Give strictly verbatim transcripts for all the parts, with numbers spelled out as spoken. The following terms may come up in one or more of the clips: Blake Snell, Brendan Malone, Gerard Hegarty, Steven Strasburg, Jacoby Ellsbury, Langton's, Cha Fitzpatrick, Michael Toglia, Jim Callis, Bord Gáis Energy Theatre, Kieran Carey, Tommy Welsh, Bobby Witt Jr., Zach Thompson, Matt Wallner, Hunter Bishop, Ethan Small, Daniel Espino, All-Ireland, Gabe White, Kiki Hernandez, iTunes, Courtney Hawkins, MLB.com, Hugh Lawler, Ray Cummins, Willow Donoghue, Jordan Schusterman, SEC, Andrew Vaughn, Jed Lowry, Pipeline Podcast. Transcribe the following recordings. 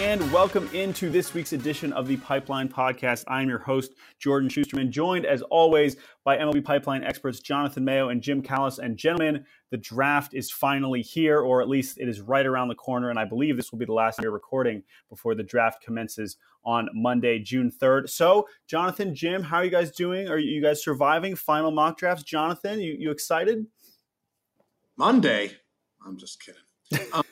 And welcome into this week's edition of the Pipeline Podcast. I'm your host, Jordan Schusterman, joined as always by M L B Pipeline experts Jonathan Mayo and Jim Callis. And gentlemen, the draft is finally here, or at least it is right around the corner. And I believe this will be the last year recording before the draft commences on Monday, June third. So, Jonathan, Jim, how are you guys doing? Are you guys surviving final mock drafts? Jonathan, you, you excited? Monday? I'm just kidding. Um,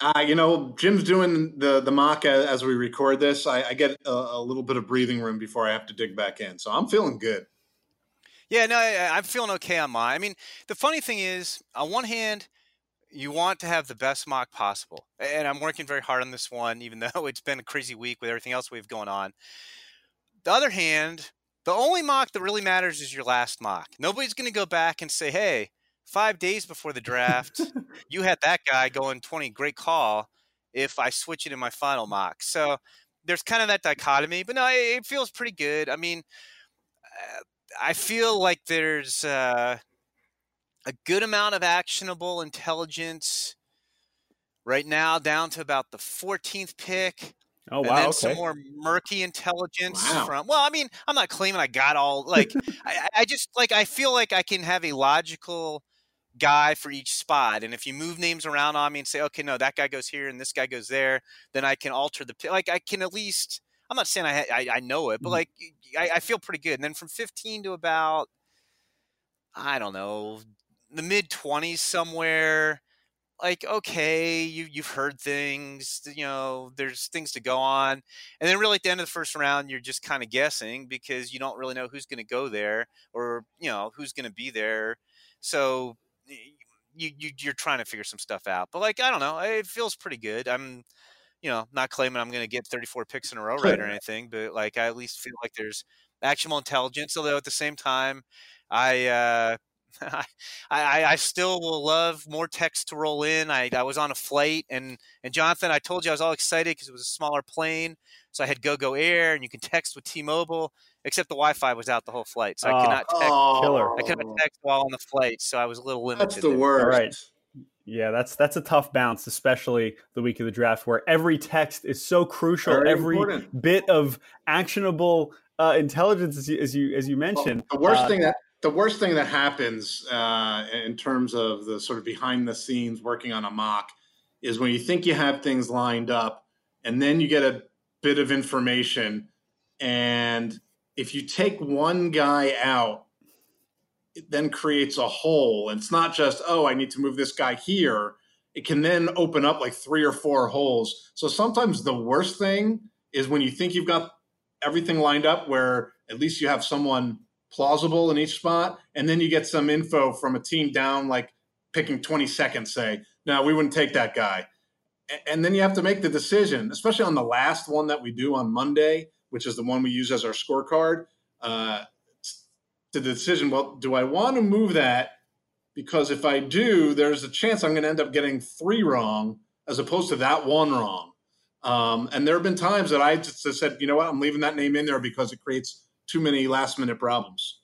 uh, you know, Jim's doing the, the mock as, as we record this. I, I get a, a little bit of breathing room before I have to dig back in. So I'm feeling good. Yeah, no, I, I'm feeling okay on mine. I mean, the funny thing is, on one hand, you want to have the best mock possible. And I'm working very hard on this one, even though it's been a crazy week with everything else we have going on. The other hand, the only mock that really matters is your last mock. Nobody's going to go back and say, hey, five days before the draft, you had that guy going twenty, great call, if I switch it in my final mock. So there's kind of that dichotomy. But no, it, it feels pretty good. I mean, uh, I feel like there's uh, a good amount of actionable intelligence right now, down to about the fourteenth pick. Oh, wow. And then okay. Some more murky intelligence wow. from, well, I mean, I'm not claiming I got all, like, I, I just, like, I feel like I can have a logical guy for each spot. And if you move names around on me and say, okay, no, that guy goes here and this guy goes there, then I can alter the, like, I can at least, I'm not saying I I, I know it, but like I, I feel pretty good. And then from fifteen to about, I don't know, the mid twenties somewhere, like, okay, you, you've heard things, you know, there's things to go on. And then really at the end of the first round, you're just kind of guessing because you don't really know who's going to go there or, you know, who's going to be there. So you, you, you're trying to figure some stuff out. But like, I don't know, it feels pretty good. I'm, you know, not claiming I'm going to get thirty-four picks in a row right or anything, but like I at least feel like there's actionable intelligence. Although at the same time, I uh, I, I still will love more text to roll in. I, I was on a flight, and and Jonathan, I told you I was all excited because it was a smaller plane, so I had GoGo Air, and you can text with T-Mobile. Except the Wi-Fi was out the whole flight, so oh, I cannot text. Oh, I cannot text while on the flight, so I was a little limited. That's the worst. All right. Yeah, that's that's a tough bounce, especially the week of the draft where every text is so crucial. Very every important. Bit of actionable uh, intelligence, as you as you, as you mentioned. Well, the worst uh, thing that the worst thing that happens uh, in terms of the sort of behind the scenes working on a mock is when you think you have things lined up, and then you get a bit of information, and if you take one guy out, it then creates a hole. It's not just, oh, I need to move this guy here. It can then open up like three or four holes. So sometimes the worst thing is when you think you've got everything lined up where at least you have someone plausible in each spot, and then you get some info from a team down, like picking twenty-second, say, no, we wouldn't take that guy. And then you have to make the decision, especially on the last one that we do on Monday, which is the one we use as our scorecard. Uh, to the decision, well, do I want to move that? Because if I do, there's a chance I'm going to end up getting three wrong as opposed to that one wrong. Um, and there have been times that I just said, you know what, I'm leaving that name in there because it creates too many last minute problems.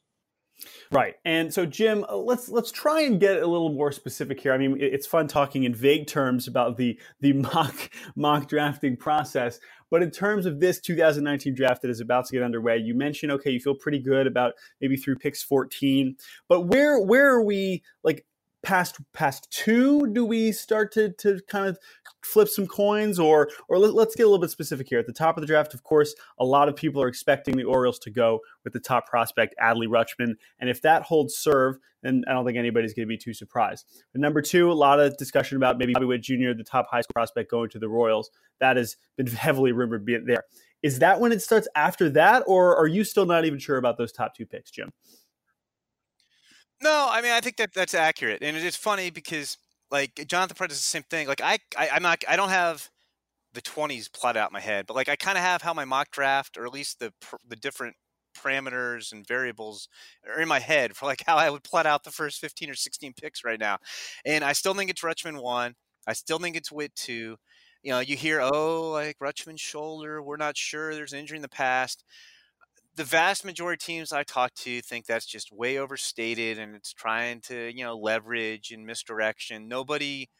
Right. And so, Jim, let's let's try and get a little more specific here. I mean, it's fun talking in vague terms about the the mock mock drafting process. But in terms of this two thousand nineteen draft that is about to get underway, you mentioned, okay, you feel pretty good about maybe through picks fourteen. But where where are we, like, past past two? Do we start to to kind of flip some coins? Or, or let, let's get a little bit specific here. At the top of the draft, of course, a lot of people are expecting the Orioles to go with the top prospect, Adley Rutschman. And if that holds serve, then I don't think anybody's going to be too surprised. But number two, a lot of discussion about maybe Bobby Witt Junior, the top high school prospect, going to the Royals. That has been heavily rumored being there. Is that when it starts after that? Or are you still not even sure about those top two picks, Jim? No, I mean, I think that that's accurate. And it's funny because, like, Jonathan Pratt does the same thing. Like, I, I, I'm not, I don't have the twenties plot out in my head, but, like, I kind of have how my mock draft, or at least the the different parameters and variables are in my head for, like, how I would plot out the first fifteen or sixteen picks right now. And I still think it's Rutschman one. I still think it's Witt two. You know, you hear, oh, like, Rutschman's shoulder, we're not sure, there's an injury in the past. The vast majority of teams I talk to think that's just way overstated, and it's trying to, you know, leverage and misdirection. Nobody,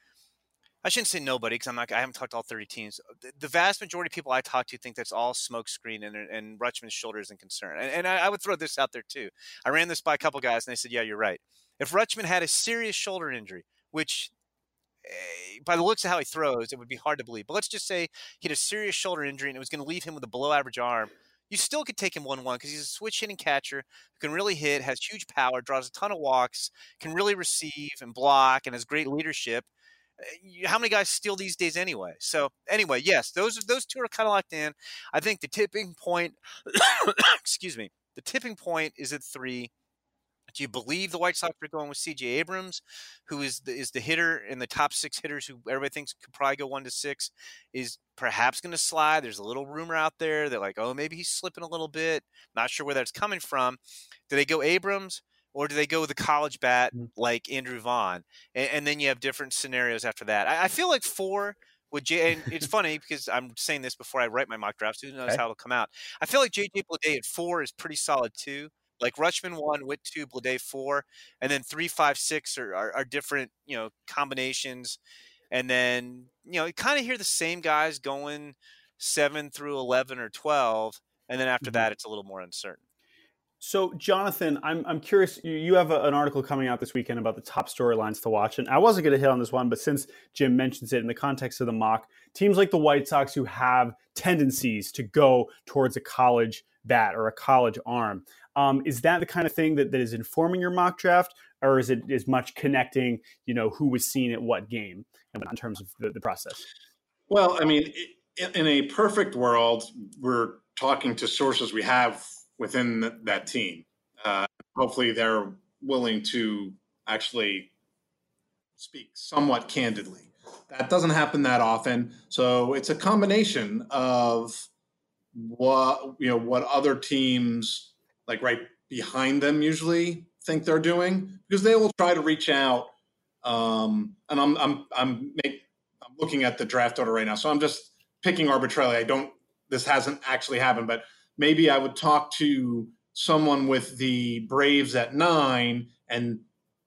I shouldn't say nobody, because I'm not, I haven't talked to all thirty teams. The vast majority of people I talk to think that's all smokescreen, and and Rutschman's shoulder isn't concerned. And, and I, I would throw this out there too. I ran this by a couple guys, and they said, yeah, you're right. If Rutschman had a serious shoulder injury, which by the looks of how he throws, it would be hard to believe. But let's just say he had a serious shoulder injury and it was going to leave him with a below-average arm. You still could take him one one because he's a switch-hitting catcher who can really hit, has huge power, draws a ton of walks, can really receive and block, and has great leadership. How many guys steal these days anyway? So anyway, yes, those those two are kind of locked in. I think the tipping point – excuse me. The tipping point is at three. Do you believe the White Sox are going with C J. Abrams, who is the, is the hitter in the top six hitters who everybody thinks could probably go one to six, is perhaps going to slide? There's a little rumor out there that, like, oh, maybe he's slipping a little bit. Not sure where that's coming from. Do they go Abrams, or do they go with a college bat like Andrew Vaughn? And, and then you have different scenarios after that. I, I feel like four would J. And it's funny because I'm saying this before I write my mock drafts. Who knows okay. how it'll come out? I feel like J J. Bleday at four is pretty solid too. Like Rutschman one, Witt two, Bleday four, and then three, five, six are, are, are different, you know, combinations. And then, you know, you kind of hear the same guys going seven through eleven or twelve, and then after that, it's a little more uncertain. So, Jonathan, I'm I'm curious. You have a, an article coming out this weekend about the top storylines to watch, and I wasn't going to hit on this one, but since Jim mentions it in the context of the mock, teams like the White Sox who have tendencies to go towards a college bat or a college arm. Um, is that the kind of thing that, that is informing your mock draft, or is it as much connecting, you know, who was seen at what game in terms of the, the process? Well, I mean, in, in a perfect world, we're talking to sources we have within the, that team. Uh, hopefully they're willing to actually speak somewhat candidly. That doesn't happen that often. So it's a combination of what, you know, what other teams like right behind them usually think they're doing, because they will try to reach out. Um, and I'm, I'm, I'm, make, I'm looking at the draft order right now. So I'm just picking arbitrarily. I don't, this hasn't actually happened, but maybe I would talk to someone with the Braves at nine, and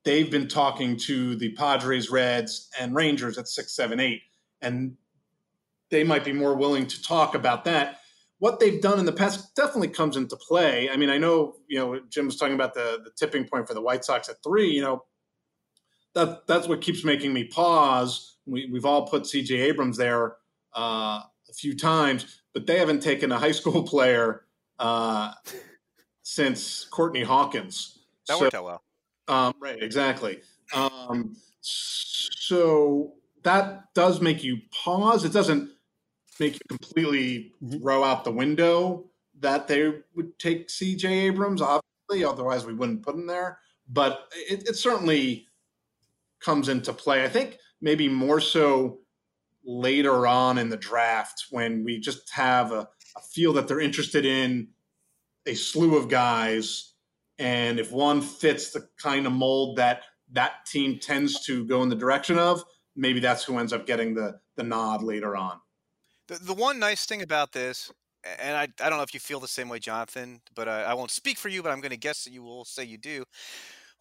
they've been talking to the Padres, Reds, and Rangers at six, seven, eight. And they might be more willing to talk about that. What they've done in the past definitely comes into play. I mean, I know, you know, Jim was talking about the, the tipping point for the White Sox at three. You know, that that's what keeps making me pause. We, we've all put C J. Abrams there uh, a few times, but they haven't taken a high school player uh, since Courtney Hawkins. That worked so, out well. Um, right, exactly. Um, so that does make you pause. It doesn't make you completely throw out the window that they would take C J. Abrams, obviously, otherwise we wouldn't put him there. But it, it certainly comes into play. I think maybe more so later on in the draft when we just have a, a feel that they're interested in a slew of guys. And if one fits the kind of mold that that team tends to go in the direction of, maybe that's who ends up getting the, the nod later on. The, the one nice thing about this, and I, I don't know if you feel the same way, Jonathan, but I, I won't speak for you, but I'm going to guess that you will say you do.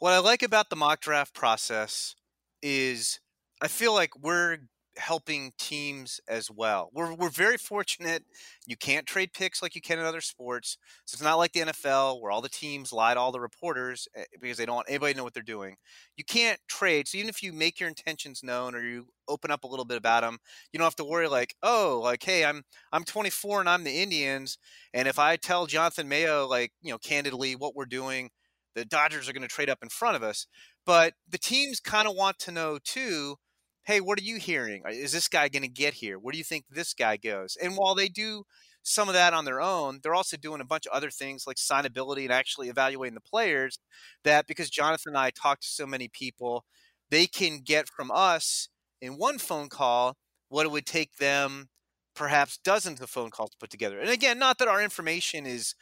What I like about the mock draft process is I feel like we're helping teams as well. We're we're very fortunate. You can't trade picks like you can in other sports. So it's not like the N F L where all the teams lie to all the reporters because they don't want anybody to know what they're doing. You can't trade. So even if you make your intentions known or you open up a little bit about them, you don't have to worry like, oh, like, hey, I'm I'm twenty-four and I'm the Indians. And if I tell Jonathan Mayo, like, you know, candidly what we're doing, the Dodgers are going to trade up in front of us. But the teams kind of want to know too, hey, what are you hearing? Is this guy going to get here? Where do you think this guy goes? And while they do some of that on their own. They're also doing a bunch of other things like signability and actually evaluating the players that, because Jonathan and I talked to so many people, they can get from us in one phone call what it would take them perhaps dozens of phone calls to put together. And again, not that our information is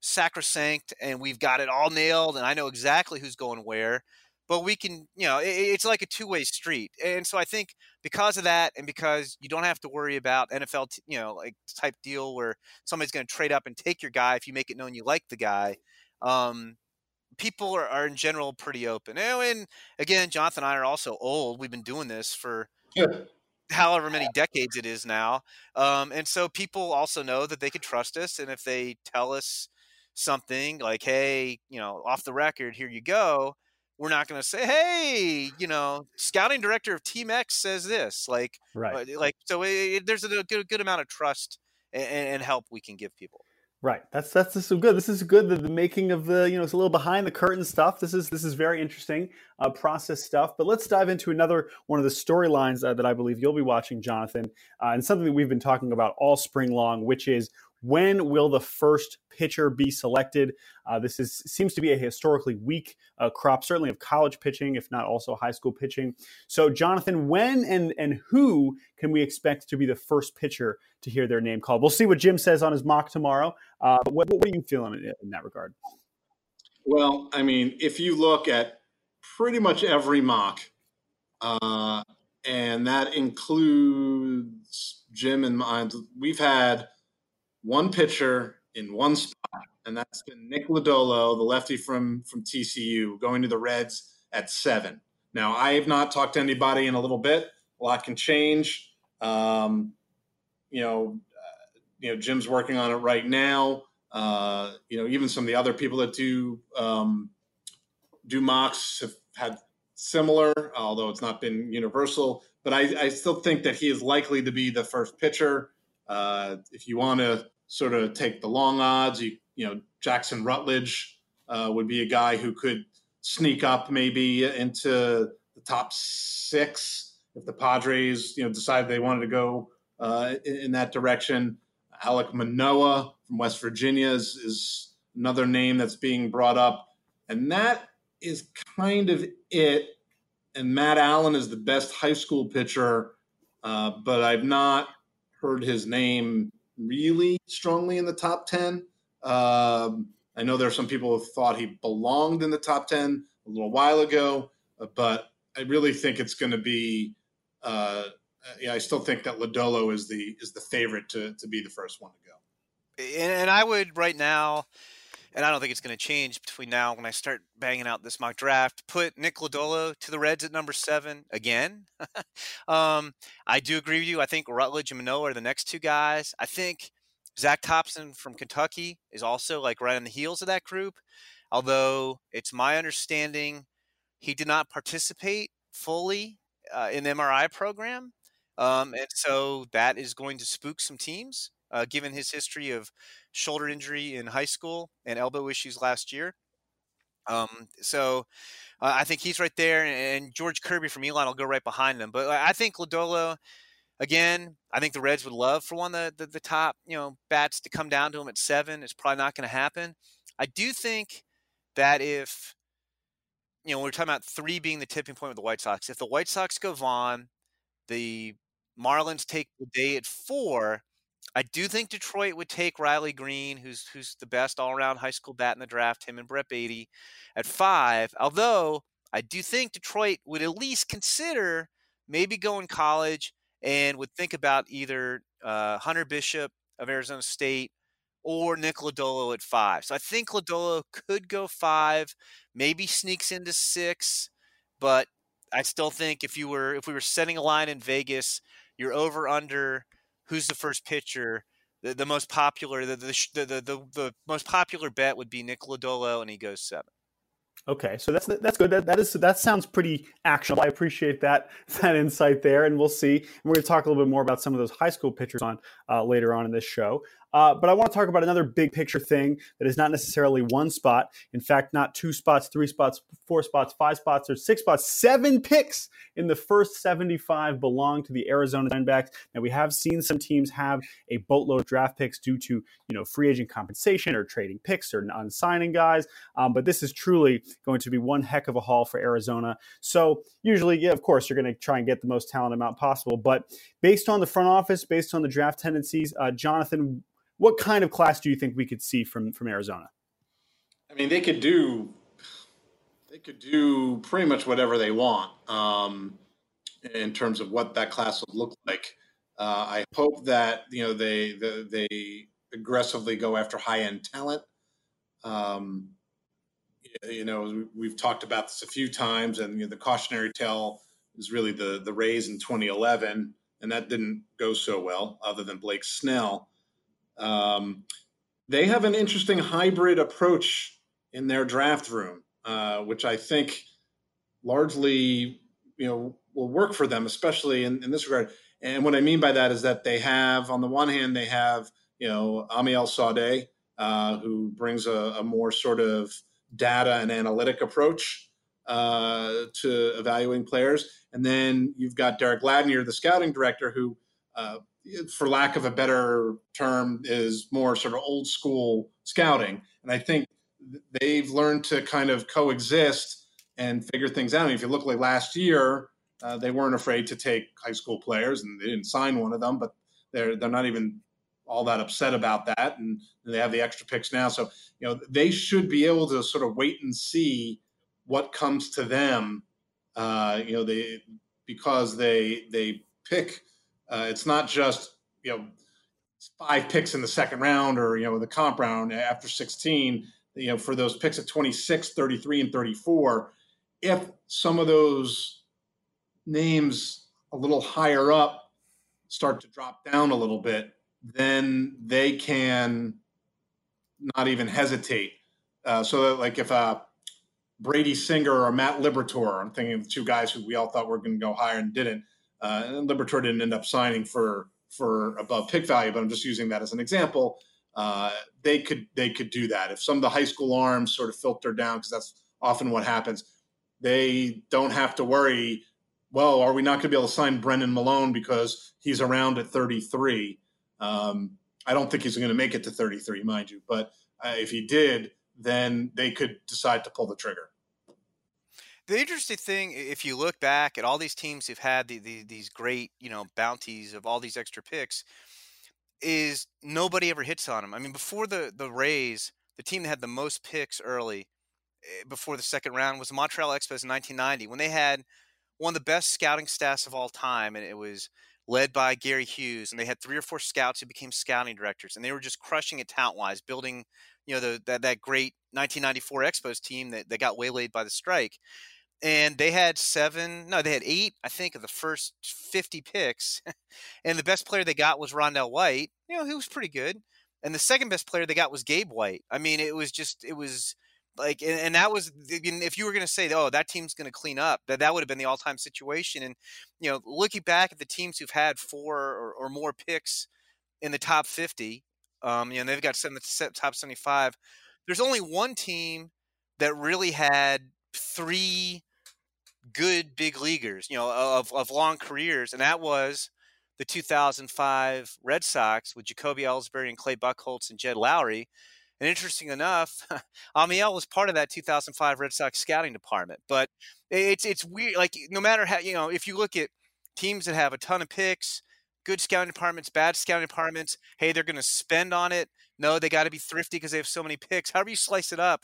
sacrosanct and we've got it all nailed and I know exactly who's going where, but we can, you know, it, it's like a two-way street. And so I think because of that, and because you don't have to worry about N F L, t- you know, like type deal where somebody's going to trade up and take your guy if you make it known you like the guy. Um, people are, are in general pretty open. And, and again, Jonathan and I are also old. We've been doing this for sure. however many decades it is now. Um, and so people also know that they can trust us. And if they tell us something like, hey, you know, off the record, here you go. We're not going to say, hey, you know, scouting director of Team X says this, like, right. like, so it, it, there's a good, good amount of trust and, and help we can give people. Right. That's, that's, this is good. This is good. The, the making of the, you know, it's a little behind the curtain stuff. This is, this is very interesting uh, process stuff, but let's dive into another one of the storylines uh, that I believe you'll be watching, Jonathan, uh, and something that we've been talking about all spring long, which is, when will the first pitcher be selected? Uh, this is seems to be a historically weak uh, crop, certainly of college pitching, if not also high school pitching. So, Jonathan, when and and who can we expect to be the first pitcher to hear their name called? We'll see what Jim says on his mock tomorrow. Uh, what, what are you feeling in, in that regard? Well, I mean, if you look at pretty much every mock, uh, and that includes Jim and mine, we've had one pitcher in one spot, and that's been Nick Lodolo, the lefty from, from T C U, going to the Reds at seven. Now, I have not talked to anybody in a little bit. A lot can change. Um, you know, uh, you know, Jim's working on it right now. Uh, you know, even some of the other people that do um, do mocks have had similar, although it's not been universal. But I, I still think that he is likely to be the first pitcher. Uh, if you want to sort of take the long odds, you you know, Jackson Rutledge uh, would be a guy who could sneak up maybe into the top six if the Padres, you know, decided they wanted to go uh, in, in that direction. Alec Manoa from West Virginia is, is another name that's being brought up. And that is kind of it. And Matt Allen is the best high school pitcher, uh, but I've not heard his name really strongly in the top ten. Um, I know there are some people who thought he belonged in the top ten a little while ago, but I really think it's going to be uh, – yeah, I still think that Lodolo is the is the favorite to, to be the first one to go. And, and I would right now – and I don't think it's going to change between now when I start banging out this mock draft – put Nick Lodolo to the Reds at number seven again. um, I do agree with you. I think Rutledge and Manoa are the next two guys. I think Zach Thompson from Kentucky is also like right on the heels of that group, although it's my understanding he did not participate fully uh, in the M R I program. Um, and so that is going to spook some teams, uh, given his history of shoulder injury in high school and elbow issues last year. Um, so uh, I think he's right there, and, and George Kirby from Elon will go right behind him. But I think Lodolo, again, I think the Reds would love for one of the, the, the top, you know, bats to come down to him at seven. It's probably not going to happen. I do think that if, you know, we're talking about three being the tipping point with the White Sox, if the White Sox go Vaughn, the Marlins take Bleday at four. I do think Detroit would take Riley Green, who's who's the best all-around high school bat in the draft, him and Brett Beatty, at five. Although I do think Detroit would at least consider maybe going college and would think about either uh, Hunter Bishop of Arizona State or Nick Lodolo at five. So I think Lodolo could go five, maybe sneaks into six, but I still think if you were if we were setting a line in Vegas, you're over under who's the first pitcher, the, the most popular, the the, the the the most popular bet would be Nick Lodolo, and he goes seven. Okay, so that's that's good. That that is that sounds pretty actionable. I appreciate that that insight there, and we'll see. And we're going to talk a little bit more about some of those high school pitchers on uh, later on in this show. Uh, but I want to talk about another big picture thing that is not necessarily one spot. In fact, not two spots, three spots, four spots, five spots, or six spots. Seven picks in the first seventy-five belong to the Arizona Diamondbacks. Now, we have seen some teams have a boatload of draft picks due to you know free agent compensation or trading picks or non-signing guys. Um, but this is truly going to be one heck of a haul for Arizona. So usually, yeah, of course, you're going to try and get the most talent amount possible. But based on the front office, based on the draft tendencies, uh, Jonathan, what kind of class do you think we could see from from Arizona? I mean, they could do they could do pretty much whatever they want um, in terms of what that class would look like. Uh, I hope that you know they the, they aggressively go after high-end talent. Um, You know, we've talked about this a few times, and you know, the cautionary tale is really the the Rays in twenty eleven, and that didn't go so well, other than Blake Snell. Um, they have an interesting hybrid approach in their draft room, uh, which I think largely, you know, will work for them, especially in, in this regard. And what I mean by that is that they have, on the one hand, they have, you know, Amiel Saad, uh, who brings a, a more sort of data and analytic approach uh, to evaluating players. And then you've got Derek Ladnier, the scouting director, who, uh, for lack of a better term, is more sort of old school scouting. And I think they've learned to kind of coexist and figure things out. I mean, if you look like last year, uh, they weren't afraid to take high school players, and they didn't sign one of them, but they're they're not even all that upset about that, and they have the extra picks now. So, you know, they should be able to sort of wait and see what comes to them, uh, you know, they because they they pick. Uh, it's not just, you know, five picks in the second round or, you know, the comp round after sixteen, you know, for those picks at twenty-six, thirty-three, and thirty-four. If some of those names a little higher up start to drop down a little bit, then they can not even hesitate. Uh, so that, like, if uh, Brady Singer or Matt Liberatore, I'm thinking of two guys who we all thought were going to go higher and didn't. Uh, and Liberatore didn't end up signing for for above pick value, but I'm just using that as an example. Uh, they could they could do that if some of the high school arms sort of filter down, because that's often what happens. They don't have to worry. Well, are we not going to be able to sign Brendan Malone because he's around at thirty-three? Um, I don't think he's going to make it to thirty-three, mind you. But uh, if he did, then they could decide to pull the trigger. The interesting thing, if you look back at all these teams who've had the, the, these great, you know, bounties of all these extra picks, is nobody ever hits on them. I mean, before the, the Rays, the team that had the most picks early before the second round was the Montreal Expos in nineteen ninety, when they had one of the best scouting staffs of all time, and it was – led by Gary Hughes, and they had three or four scouts who became scouting directors, and they were just crushing it talent-wise, building, you know, the, that that great nineteen ninety-four Expos team that, that got waylaid by the strike. And they had seven, no, they had eight, I think, of the first fifty picks, and the best player they got was Rondell White. You know, he was pretty good, and the second best player they got was Gabe White. I mean, it was just, it was like, and, and that was, if you were going to say, oh, that team's going to clean up, that that would have been the all-time situation. And, you know, looking back at the teams who've had four or, or more picks in the top fifty, um, you know, they've got seven, top seventy-five. There's only one team that really had three good big leaguers, you know, of, of long careers. And that was the two thousand five Red Sox with Jacoby Ellsbury and Clay Buchholz and Jed Lowry. And interesting enough, Amiel was part of that two thousand five Red Sox scouting department. But it's it's weird. Like, no matter how, you know, if you look at teams that have a ton of picks, good scouting departments, bad scouting departments, hey, they're going to spend on it. No, they got to be thrifty because they have so many picks. However you slice it up,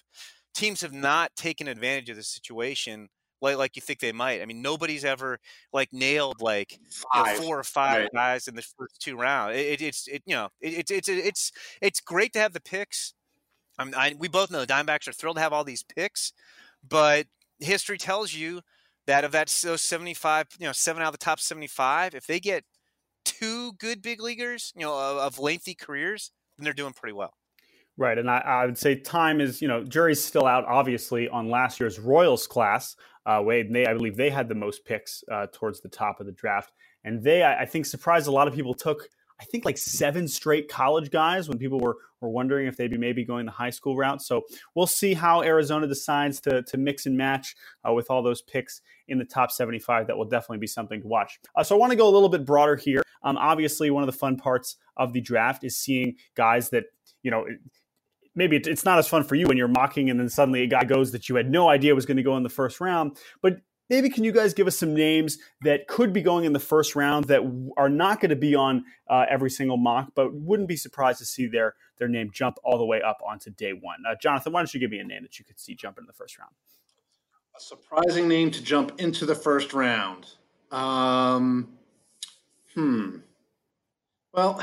teams have not taken advantage of the situation like like you think they might. I mean, nobody's ever like nailed like you know, four or five right. guys in the first two rounds. It, it, it's it you know it, it, it's it's it's great to have the picks. I mean, I, we both know the Diamondbacks are thrilled to have all these picks, but history tells you that of that those seventy-five, you know, seven out of the top seventy-five, if they get two good big leaguers, you know, of, of lengthy careers, then they're doing pretty well. Right. And I, I would say time is, you know, jury's still out, obviously, on last year's Royals class. Uh, Wade, and they, I believe they had the most picks uh, towards the top of the draft. And they, I, I think, surprised a lot of people. Took, I think, like seven straight college guys when people were, were wondering if they'd be maybe going the high school route. So we'll see how Arizona decides to, to mix and match uh, with all those picks in the top seventy-five. That will definitely be something to watch. Uh, so I want to go a little bit broader here. Um, obviously, one of the fun parts of the draft is seeing guys that, you know, maybe it's not as fun for you when you're mocking and then suddenly a guy goes that you had no idea was going to go in the first round. But maybe can you guys give us some names that could be going in the first round that are not going to be on uh, every single mock, but wouldn't be surprised to see their their name jump all the way up onto day one? Uh, Jonathan, why don't you give me a name that you could see jump in the first round? A surprising name to jump into the first round. Um, hmm. Well,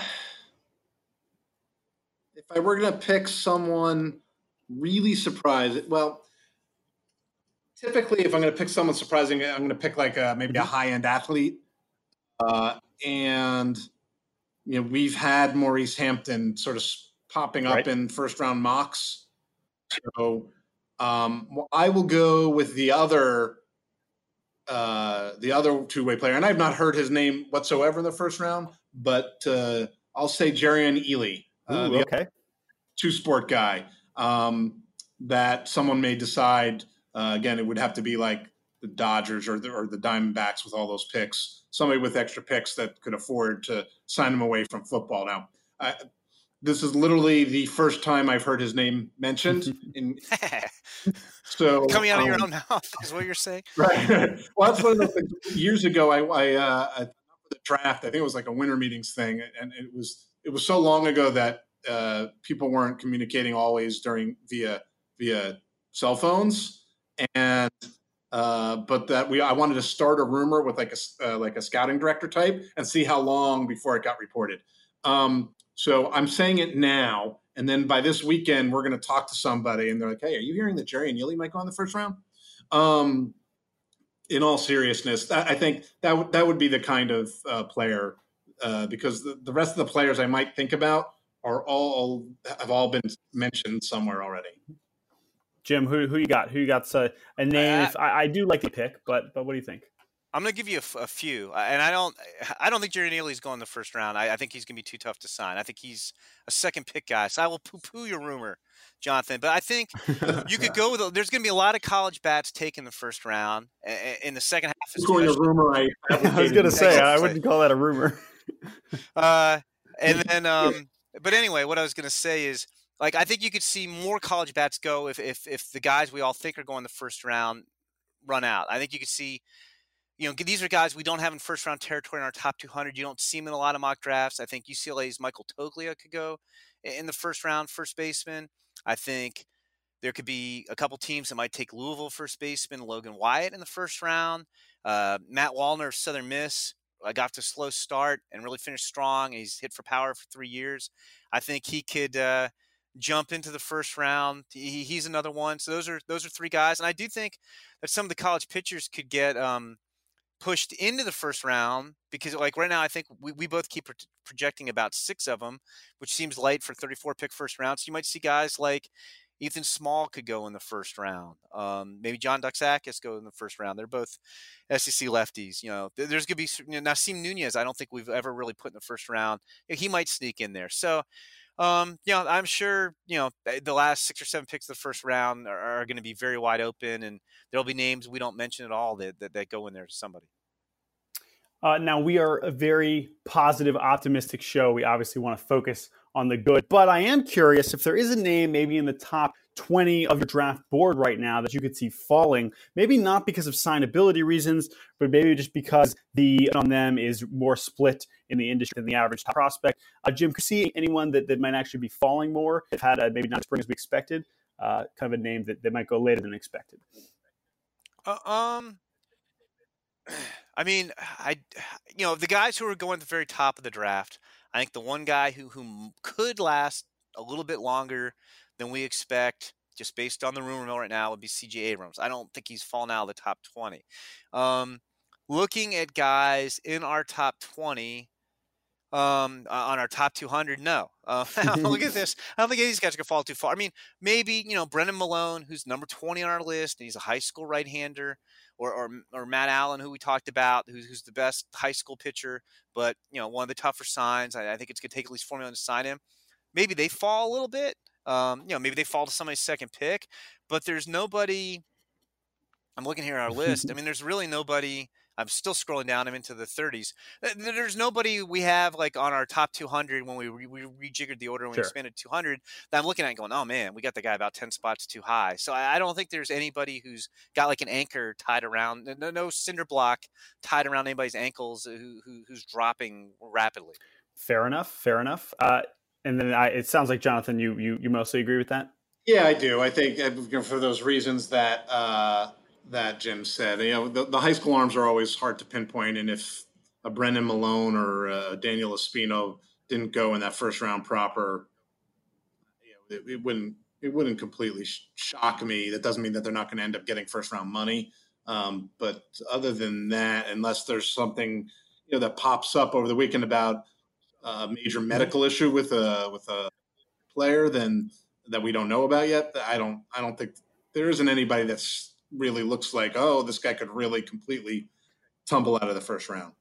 if I were going to pick someone really surprised, well, typically if I'm going to pick someone surprising, I'm going to pick like a, maybe a high-end athlete. Uh, and, you know, we've had Maurice Hampton sort of popping up right. in first-round mocks. So um, well, I will go with the other, uh, the other two-way player. And I've not heard his name whatsoever in the first round, but uh, I'll say Jerrion Ealy. Uh, Ooh, okay. Two-sport guy um, that someone may decide, uh, again, it would have to be like the Dodgers or the, or the Diamondbacks with all those picks, somebody with extra picks that could afford to sign him away from football. Now, I, this is literally the first time I've heard his name mentioned. In, so coming out um, of your own mouth is what you're saying? Right. Well, that's one of those things. Years ago, I, I, uh, I the draft, I think it was like a winter meetings thing, and it was – it was so long ago that uh, people weren't communicating always during via via cell phones, and uh, but that we I wanted to start a rumor with like a uh, like a scouting director type and see how long before it got reported. Um, so I'm saying it now, and then by this weekend we're going to talk to somebody, and they're like, "Hey, are you hearing that Jerrion Ealy might go in the first round?" Um, in all seriousness, that, I think that w- that would be the kind of uh, player. Uh, because the, the rest of the players I might think about are all have all been mentioned somewhere already. Jim, who who you got? Who you got? Uh, a name? Uh, if, I, I do like the pick, but but what do you think? I'm going to give you a, a few, and I don't I don't think Jerrion Ealy's going the first round. I, I think he's going to be too tough to sign. I think he's a second pick guy. So I will poo poo your rumor, Jonathan. But I think you could go with. A, there's going to be a lot of college bats taken the first round, in the second half. Is going a rumor. I, I was going to say I wouldn't call that a rumor. uh and then um but anyway, what I was gonna say is, like, I think you could see more college bats go if if if the guys we all think are going the first round run out. I think you could see, you know, these are guys we don't have in first round territory in our top two hundred. You don't see them in a lot of mock drafts. I think U C L A's Michael Toglia could go in the first round, first baseman. I think there could be a couple teams that might take Louisville first baseman Logan Wyatt in the first round. uh Matt Wallner of Southern Miss got to slow start and really finished strong. He's hit for power for three years. I think he could uh, jump into the first round. He, he's another one. So those are those are three guys. And I do think that some of the college pitchers could get um, pushed into the first round because, like, right now I think we, we both keep pro- projecting about six of them, which seems light for thirty-four pick first round. So you might see guys like Ethan Small could go in the first round. Um, maybe John Duxakis go in the first round. They're both S E C lefties. You know, there's going to be, you know, Nasim Nunez. I don't think we've ever really put in the first round. He might sneak in there. So, um, you know, I'm sure, you know, the last six or seven picks of the first round are, are going to be very wide open, and there'll be names we don't mention at all that that, that go in there to somebody. Uh, now, we are a very positive, optimistic show. We obviously want to focus on the good. But I am curious if there is a name maybe in the top twenty of your draft board right now that you could see falling, maybe not because of signability reasons, but maybe just because the on them is more split in the industry than the average top prospect. Uh, Jim, could you see anyone that, that might actually be falling more? If had a, maybe not as spring as we expected, uh, kind of a name that, that might go later than expected. Uh, um, I mean, I, you know, the guys who are going at the very top of the draft, I think the one guy who, who could last a little bit longer than we expect, just based on the rumor mill right now, would be C J. Abrams. I don't think he's fallen out of the top twenty. Um, looking at guys in our top twenty, um, on our top two hundred. No, uh, look at this. I don't think any of these guys can fall too far. I mean, maybe, you know, Brendan Malone, who's number twenty on our list, and he's a high school right-hander, or, or, or Matt Allen, who we talked about, who's, who's the best high school pitcher, but, you know, one of the tougher signs. I, I think it's going to take at least four million to sign him. Maybe they fall a little bit. Um, you know, maybe they fall to somebody's second pick, but there's nobody. I'm looking here at our list. I mean, there's really nobody. I'm still scrolling down. I'm into the thirties. There's nobody we have like on our top two hundred when we re- we rejiggered the order and we sure. expanded two hundred that I'm looking at and going, oh man, we got the guy about ten spots too high. So I don't think there's anybody who's got like an anchor tied around, no, no cinder block tied around anybody's ankles who, who who's dropping rapidly. Fair enough. Fair enough. Uh, And then I, it sounds like, Jonathan, you, you you mostly agree with that? Yeah, I do. I think for those reasons that uh, that Jim said, you know, the, the high school arms are always hard to pinpoint. And if a Brendan Malone or a Daniel Espino didn't go in that first round proper, you know, it, it wouldn't it wouldn't completely sh- shock me. That doesn't mean that they're not going to end up getting first round money. Um, but other than that, unless there's something, you know, that pops up over the weekend about a major medical issue with a with a player then that we don't know about yet, I don't I don't think there isn't anybody that's really looks like, oh, this guy could really completely tumble out of the first round.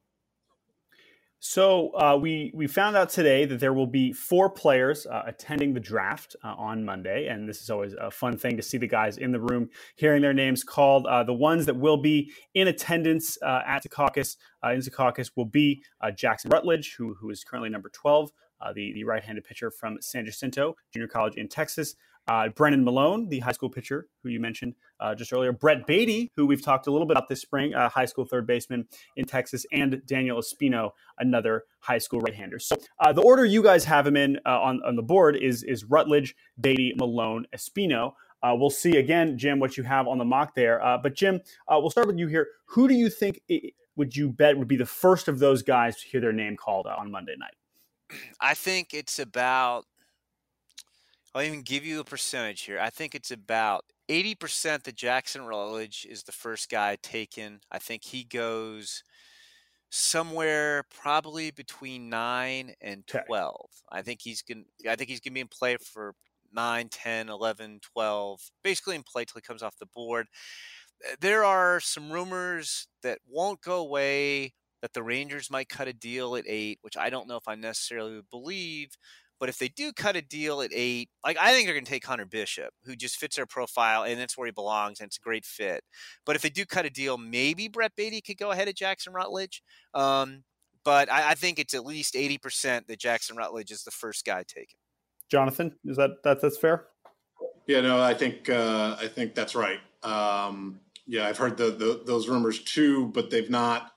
So uh, we we found out today that there will be four players uh, attending the draft uh, on Monday, and this is always a fun thing to see the guys in the room, hearing their names called. Uh, the ones that will be in attendance uh, at the caucus uh, in the caucus will be uh, Jackson Rutledge, who who is currently number twelve, uh, the the right-handed pitcher from San Jacinto Junior College in Texas. Uh, Brendan Malone, the high school pitcher who you mentioned uh, just earlier. Brett Beatty, who we've talked a little bit about this spring, uh, high school third baseman in Texas. And Daniel Espino, another high school right-hander. So uh, the order you guys have him in uh, on, on the board is is Rutledge, Beatty, Malone, Espino. Uh, we'll see again, Jim, what you have on the mock there. Uh, but, Jim, uh, we'll start with you here. Who do you think it, would you bet would be the first of those guys to hear their name called on Monday night? I think it's about – I'll even give you a percentage here. I think it's about eighty percent that Jackson Rutledge is the first guy taken. I think he goes somewhere probably between nine and twelve. Okay. I think he's going I think he's going to be in play for nine, ten, eleven, twelve, basically in play till he comes off the board. There are some rumors that won't go away that the Rangers might cut a deal at eight, which I don't know if I necessarily would believe. But if they do cut a deal at eight, like I think they're going to take Hunter Bishop, who just fits their profile, and that's where he belongs, and it's a great fit. But if they do cut a deal, maybe Brett Beatty could go ahead of Jackson Rutledge. Um, but I, I think it's at least eighty percent that Jackson Rutledge is the first guy taken. Jonathan, is that, that that's fair? Yeah, no, I think uh, I think that's right. Um, yeah, I've heard the, the, those rumors too, but they've not.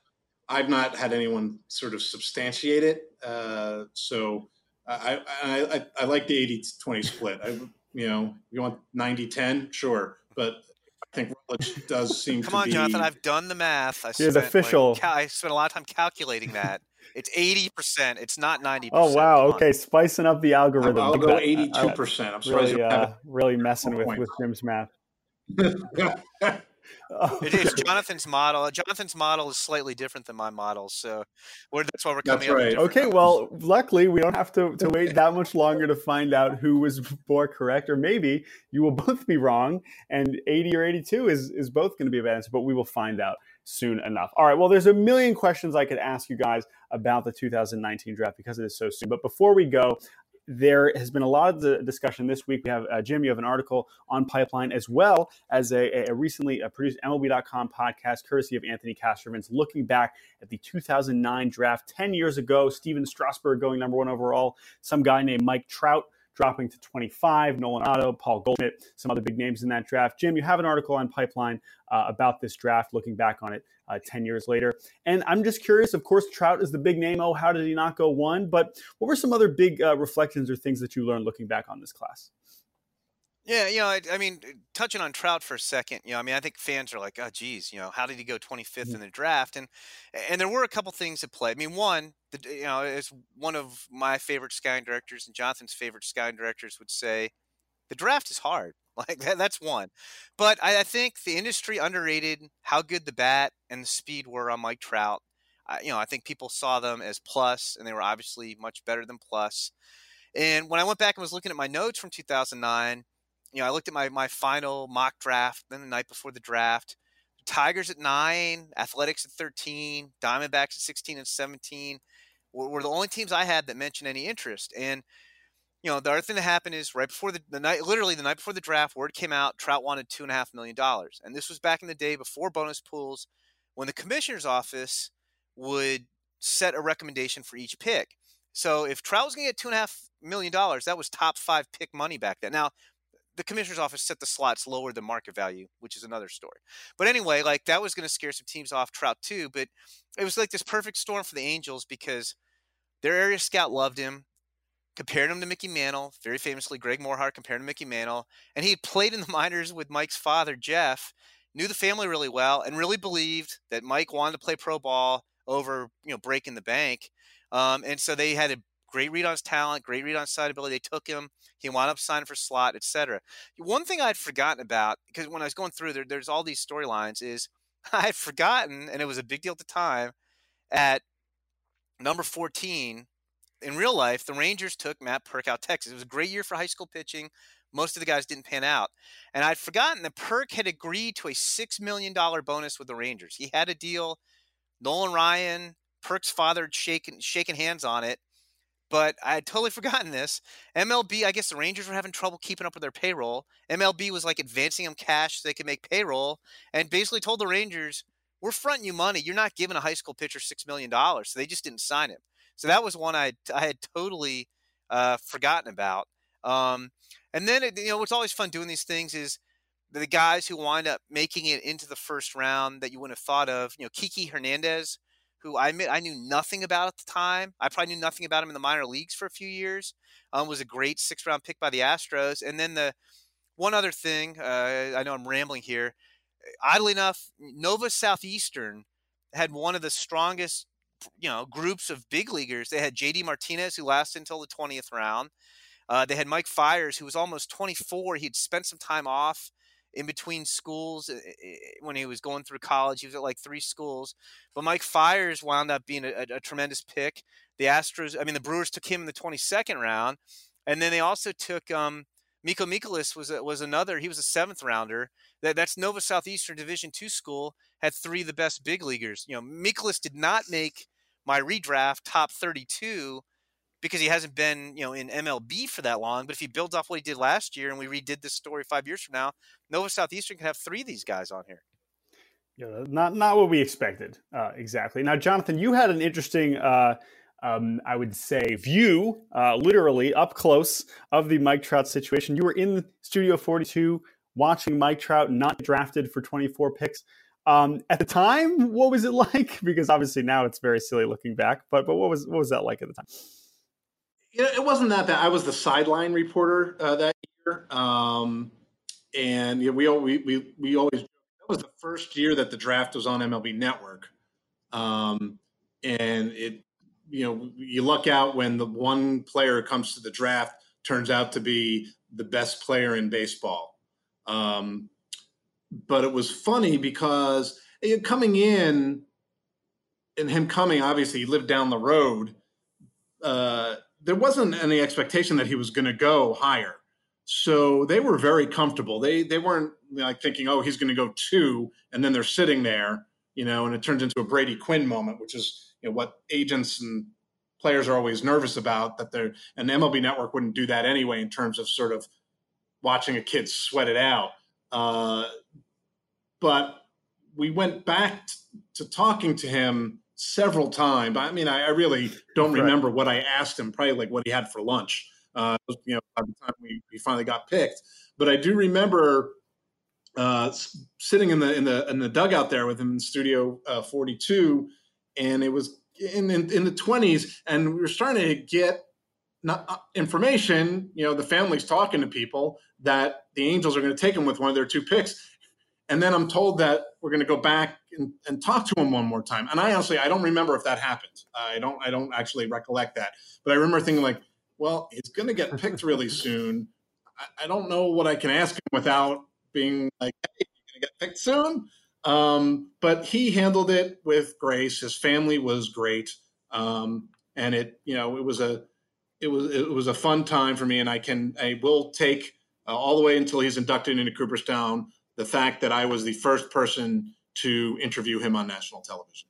I've not had anyone sort of substantiate it. Uh, so. I, I I like the eighty twenty split. I, you know, you want ninety ten? Sure. But I think Rutledge does seem Come to on, be... Come on, Jonathan. I've done the math. I spent, official. Like, cal- I spent a lot of time calculating that. It's eighty percent. It's not ninety percent. Oh, wow. Okay, spicing up the algorithm. I'll, I'll go eighty-two percent. Uh, I'm surprised really, uh, really messing with, with Jim's math. It is Jonathan's model. Jonathan's model is slightly different than my model, so we're, that's why we're coming that's right. up. Okay, models. Well, luckily we don't have to, to wait that much longer to find out who was more correct, or maybe you will both be wrong, and eighty or eighty-two is is both going to be a bad answer, but we will find out soon enough. All right, well, there's a million questions I could ask you guys about the two thousand nineteen draft because it is so soon, but before we go, there has been a lot of the discussion this week. We have, uh, Jim, you have an article on Pipeline, as well as a, a recently produced M L B dot com podcast, courtesy of Anthony Kastrovitz, looking back at the two thousand nine draft. ten years ago, Steven Strasburg going number one overall, some guy named Mike Trout dropping to twenty-five, Nolan Otto, Paul Goldschmidt, some other big names in that draft. Jim, you have an article on Pipeline uh, about this draft, looking back on it uh, ten years later. And I'm just curious, of course, Trout is the big name. Oh, how did he not go one? But what were some other big uh, reflections or things that you learned looking back on this class? Yeah, you know, I, I mean, touching on Trout for a second, you know, I mean, I think fans are like, oh, geez, you know, how did he go twenty-fifth in the draft? And and there were a couple things at play. I mean, one, the, you know, as one of my favorite scouting directors and Jonathan's favorite scouting directors would say, the draft is hard. Like, that, that's one. But I, I think the industry underrated how good the bat and the speed were on Mike Trout. I, you know, I think people saw them as plus, and they were obviously much better than plus. And when I went back and was looking at my notes from two thousand nine, you know, I looked at my, my final mock draft, then the night before the draft, Tigers at nine, Athletics at thirteen, Diamondbacks at sixteen and seventeen were, were the only teams I had that mentioned any interest. And, you know, the other thing that happened is right before the, the night, literally the night before the draft, word came out, Trout wanted two and a half million dollars. And this was back in the day before bonus pools, when the commissioner's office would set a recommendation for each pick. So if Trout was going to get two and a half million dollars, that was top five pick money back then. Now, the commissioner's office set the slots lower than market value, which is another story. But anyway, like that was going to scare some teams off Trout too. But it was like this perfect storm for the Angels because their area scout loved him, compared him to Mickey Mantle, very famously. Greg Morehart compared him to Mickey Mantle, and he had played in the minors with Mike's father, Jeff, knew the family really well, and really believed that Mike wanted to play pro ball over, you know, breaking the bank. Um, and so they had a great read on his talent, great read on his side ability. They took him. He wound up signing for slot, et cetera. One thing I'd forgotten about, because when I was going through there, there's all these storylines, is I had forgotten, and it was a big deal at the time, at number fourteen, in real life, the Rangers took Matt Purke out of Texas. It was a great year for high school pitching. Most of the guys didn't pan out. And I'd forgotten that Purke had agreed to a six million dollars bonus with the Rangers. He had a deal. Nolan Ryan, Purke's father, had shaken, shaken hands on it. But I had totally forgotten this. M L B, I guess the Rangers were having trouble keeping up with their payroll. M L B was like advancing them cash so they could make payroll, and basically told the Rangers, we're fronting you money. You're not giving a high school pitcher six million dollars. So they just didn't sign him. So that was one I, I had totally uh, forgotten about. Um, and then, it, you know, what's always fun doing these things is the guys who wind up making it into the first round that you wouldn't have thought of. You know, Kiki Hernandez, who I admit I knew nothing about at the time. I probably knew nothing about him in the minor leagues for a few years. Um, was a great sixth-round pick by the Astros. And then the one other thing, uh, I know I'm rambling here. Oddly enough, Nova Southeastern had one of the strongest, you know, groups of big leaguers. They had J D Martinez, who lasted until the twentieth round. Uh, they had Mike Fiers, who was almost twenty-four. He'd spent some time off in between schools when he was going through college. He was at like three schools. But Mike Fiers wound up being a, a, a tremendous pick. The Astros, I mean, the Brewers took him in the twenty-second round. And then they also took um, Miko Mikolas was was another. He was a seventh rounder. That that's Nova Southeastern Division two school, had three of the best big leaguers. You know, Mikolas did not make my redraft top thirty-two because he hasn't been, you know, in M L B for that long. But if he builds off what he did last year and we redid this story five years from now, Nova Southeastern can have three of these guys on here. Yeah, not not what we expected uh, exactly. Now, Jonathan, you had an interesting, uh, um, I would say, view, uh, literally up close, of the Mike Trout situation. You were in Studio forty-two watching Mike Trout not drafted for twenty-four picks. Um, at the time, what was it like? Because obviously now it's very silly looking back. But but what was what was that like at the time? You know, it wasn't that bad. I was the sideline reporter uh, that year, um, and you know, we, we we we always that was the first year that the draft was on M L B Network, um, and it you know you luck out when the one player comes to the draft turns out to be the best player in baseball. Um, but it was funny because you know, coming in and him coming, obviously he lived down the road. Uh, There wasn't any expectation that he was going to go higher. So they were very comfortable. They they weren't like thinking, oh, he's going to go two, and then they're sitting there, you know, and it turns into a Brady Quinn moment, which is you know, what agents and players are always nervous about, that they're, and the M L B Network wouldn't do that anyway in terms of sort of watching a kid sweat it out. Uh, but we went back t- to talking to him several times. I mean, I, I really don't remember right. what I asked him, probably like what he had for lunch, uh, you know, by the time we, we finally got picked. But I do remember uh, sitting in the in the in the dugout there with him in Studio uh, forty-two, and it was in, in in the twenties, and we were starting to get not information. You know, the family's talking to people that the Angels are going to take him with one of their two picks. And then I'm told that we're going to go back and, and talk to him one more time. And I honestly, I don't remember if that happened. I don't, I don't actually recollect that. But I remember thinking like, well, he's going to get picked really soon. I, I don't know what I can ask him without being like, hey, you're going to get picked soon. Um, but he handled it with grace. His family was great. Um, and it, you know, it was a, it was, it was a fun time for me. And I can, I will take uh, all the way until he's inducted into Cooperstown, the fact that I was the first person to interview him on national television.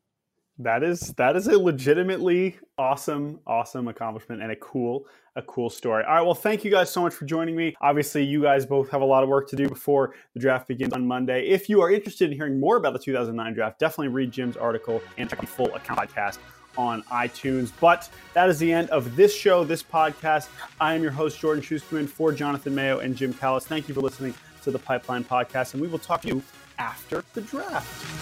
That is, that is a legitimately awesome, awesome accomplishment and a cool, a cool story. All right. Well, thank you guys so much for joining me. Obviously, you guys both have a lot of work to do before the draft begins on Monday. If you are interested in hearing more about the two thousand nine draft, definitely read Jim's article and check out the full account podcast on iTunes. But that is the end of this show, this podcast. I am your host, Jordan Schusterman, for Jonathan Mayo and Jim Callis. Thank you for listening to the Pipeline Podcast, and we will talk to you after the draft.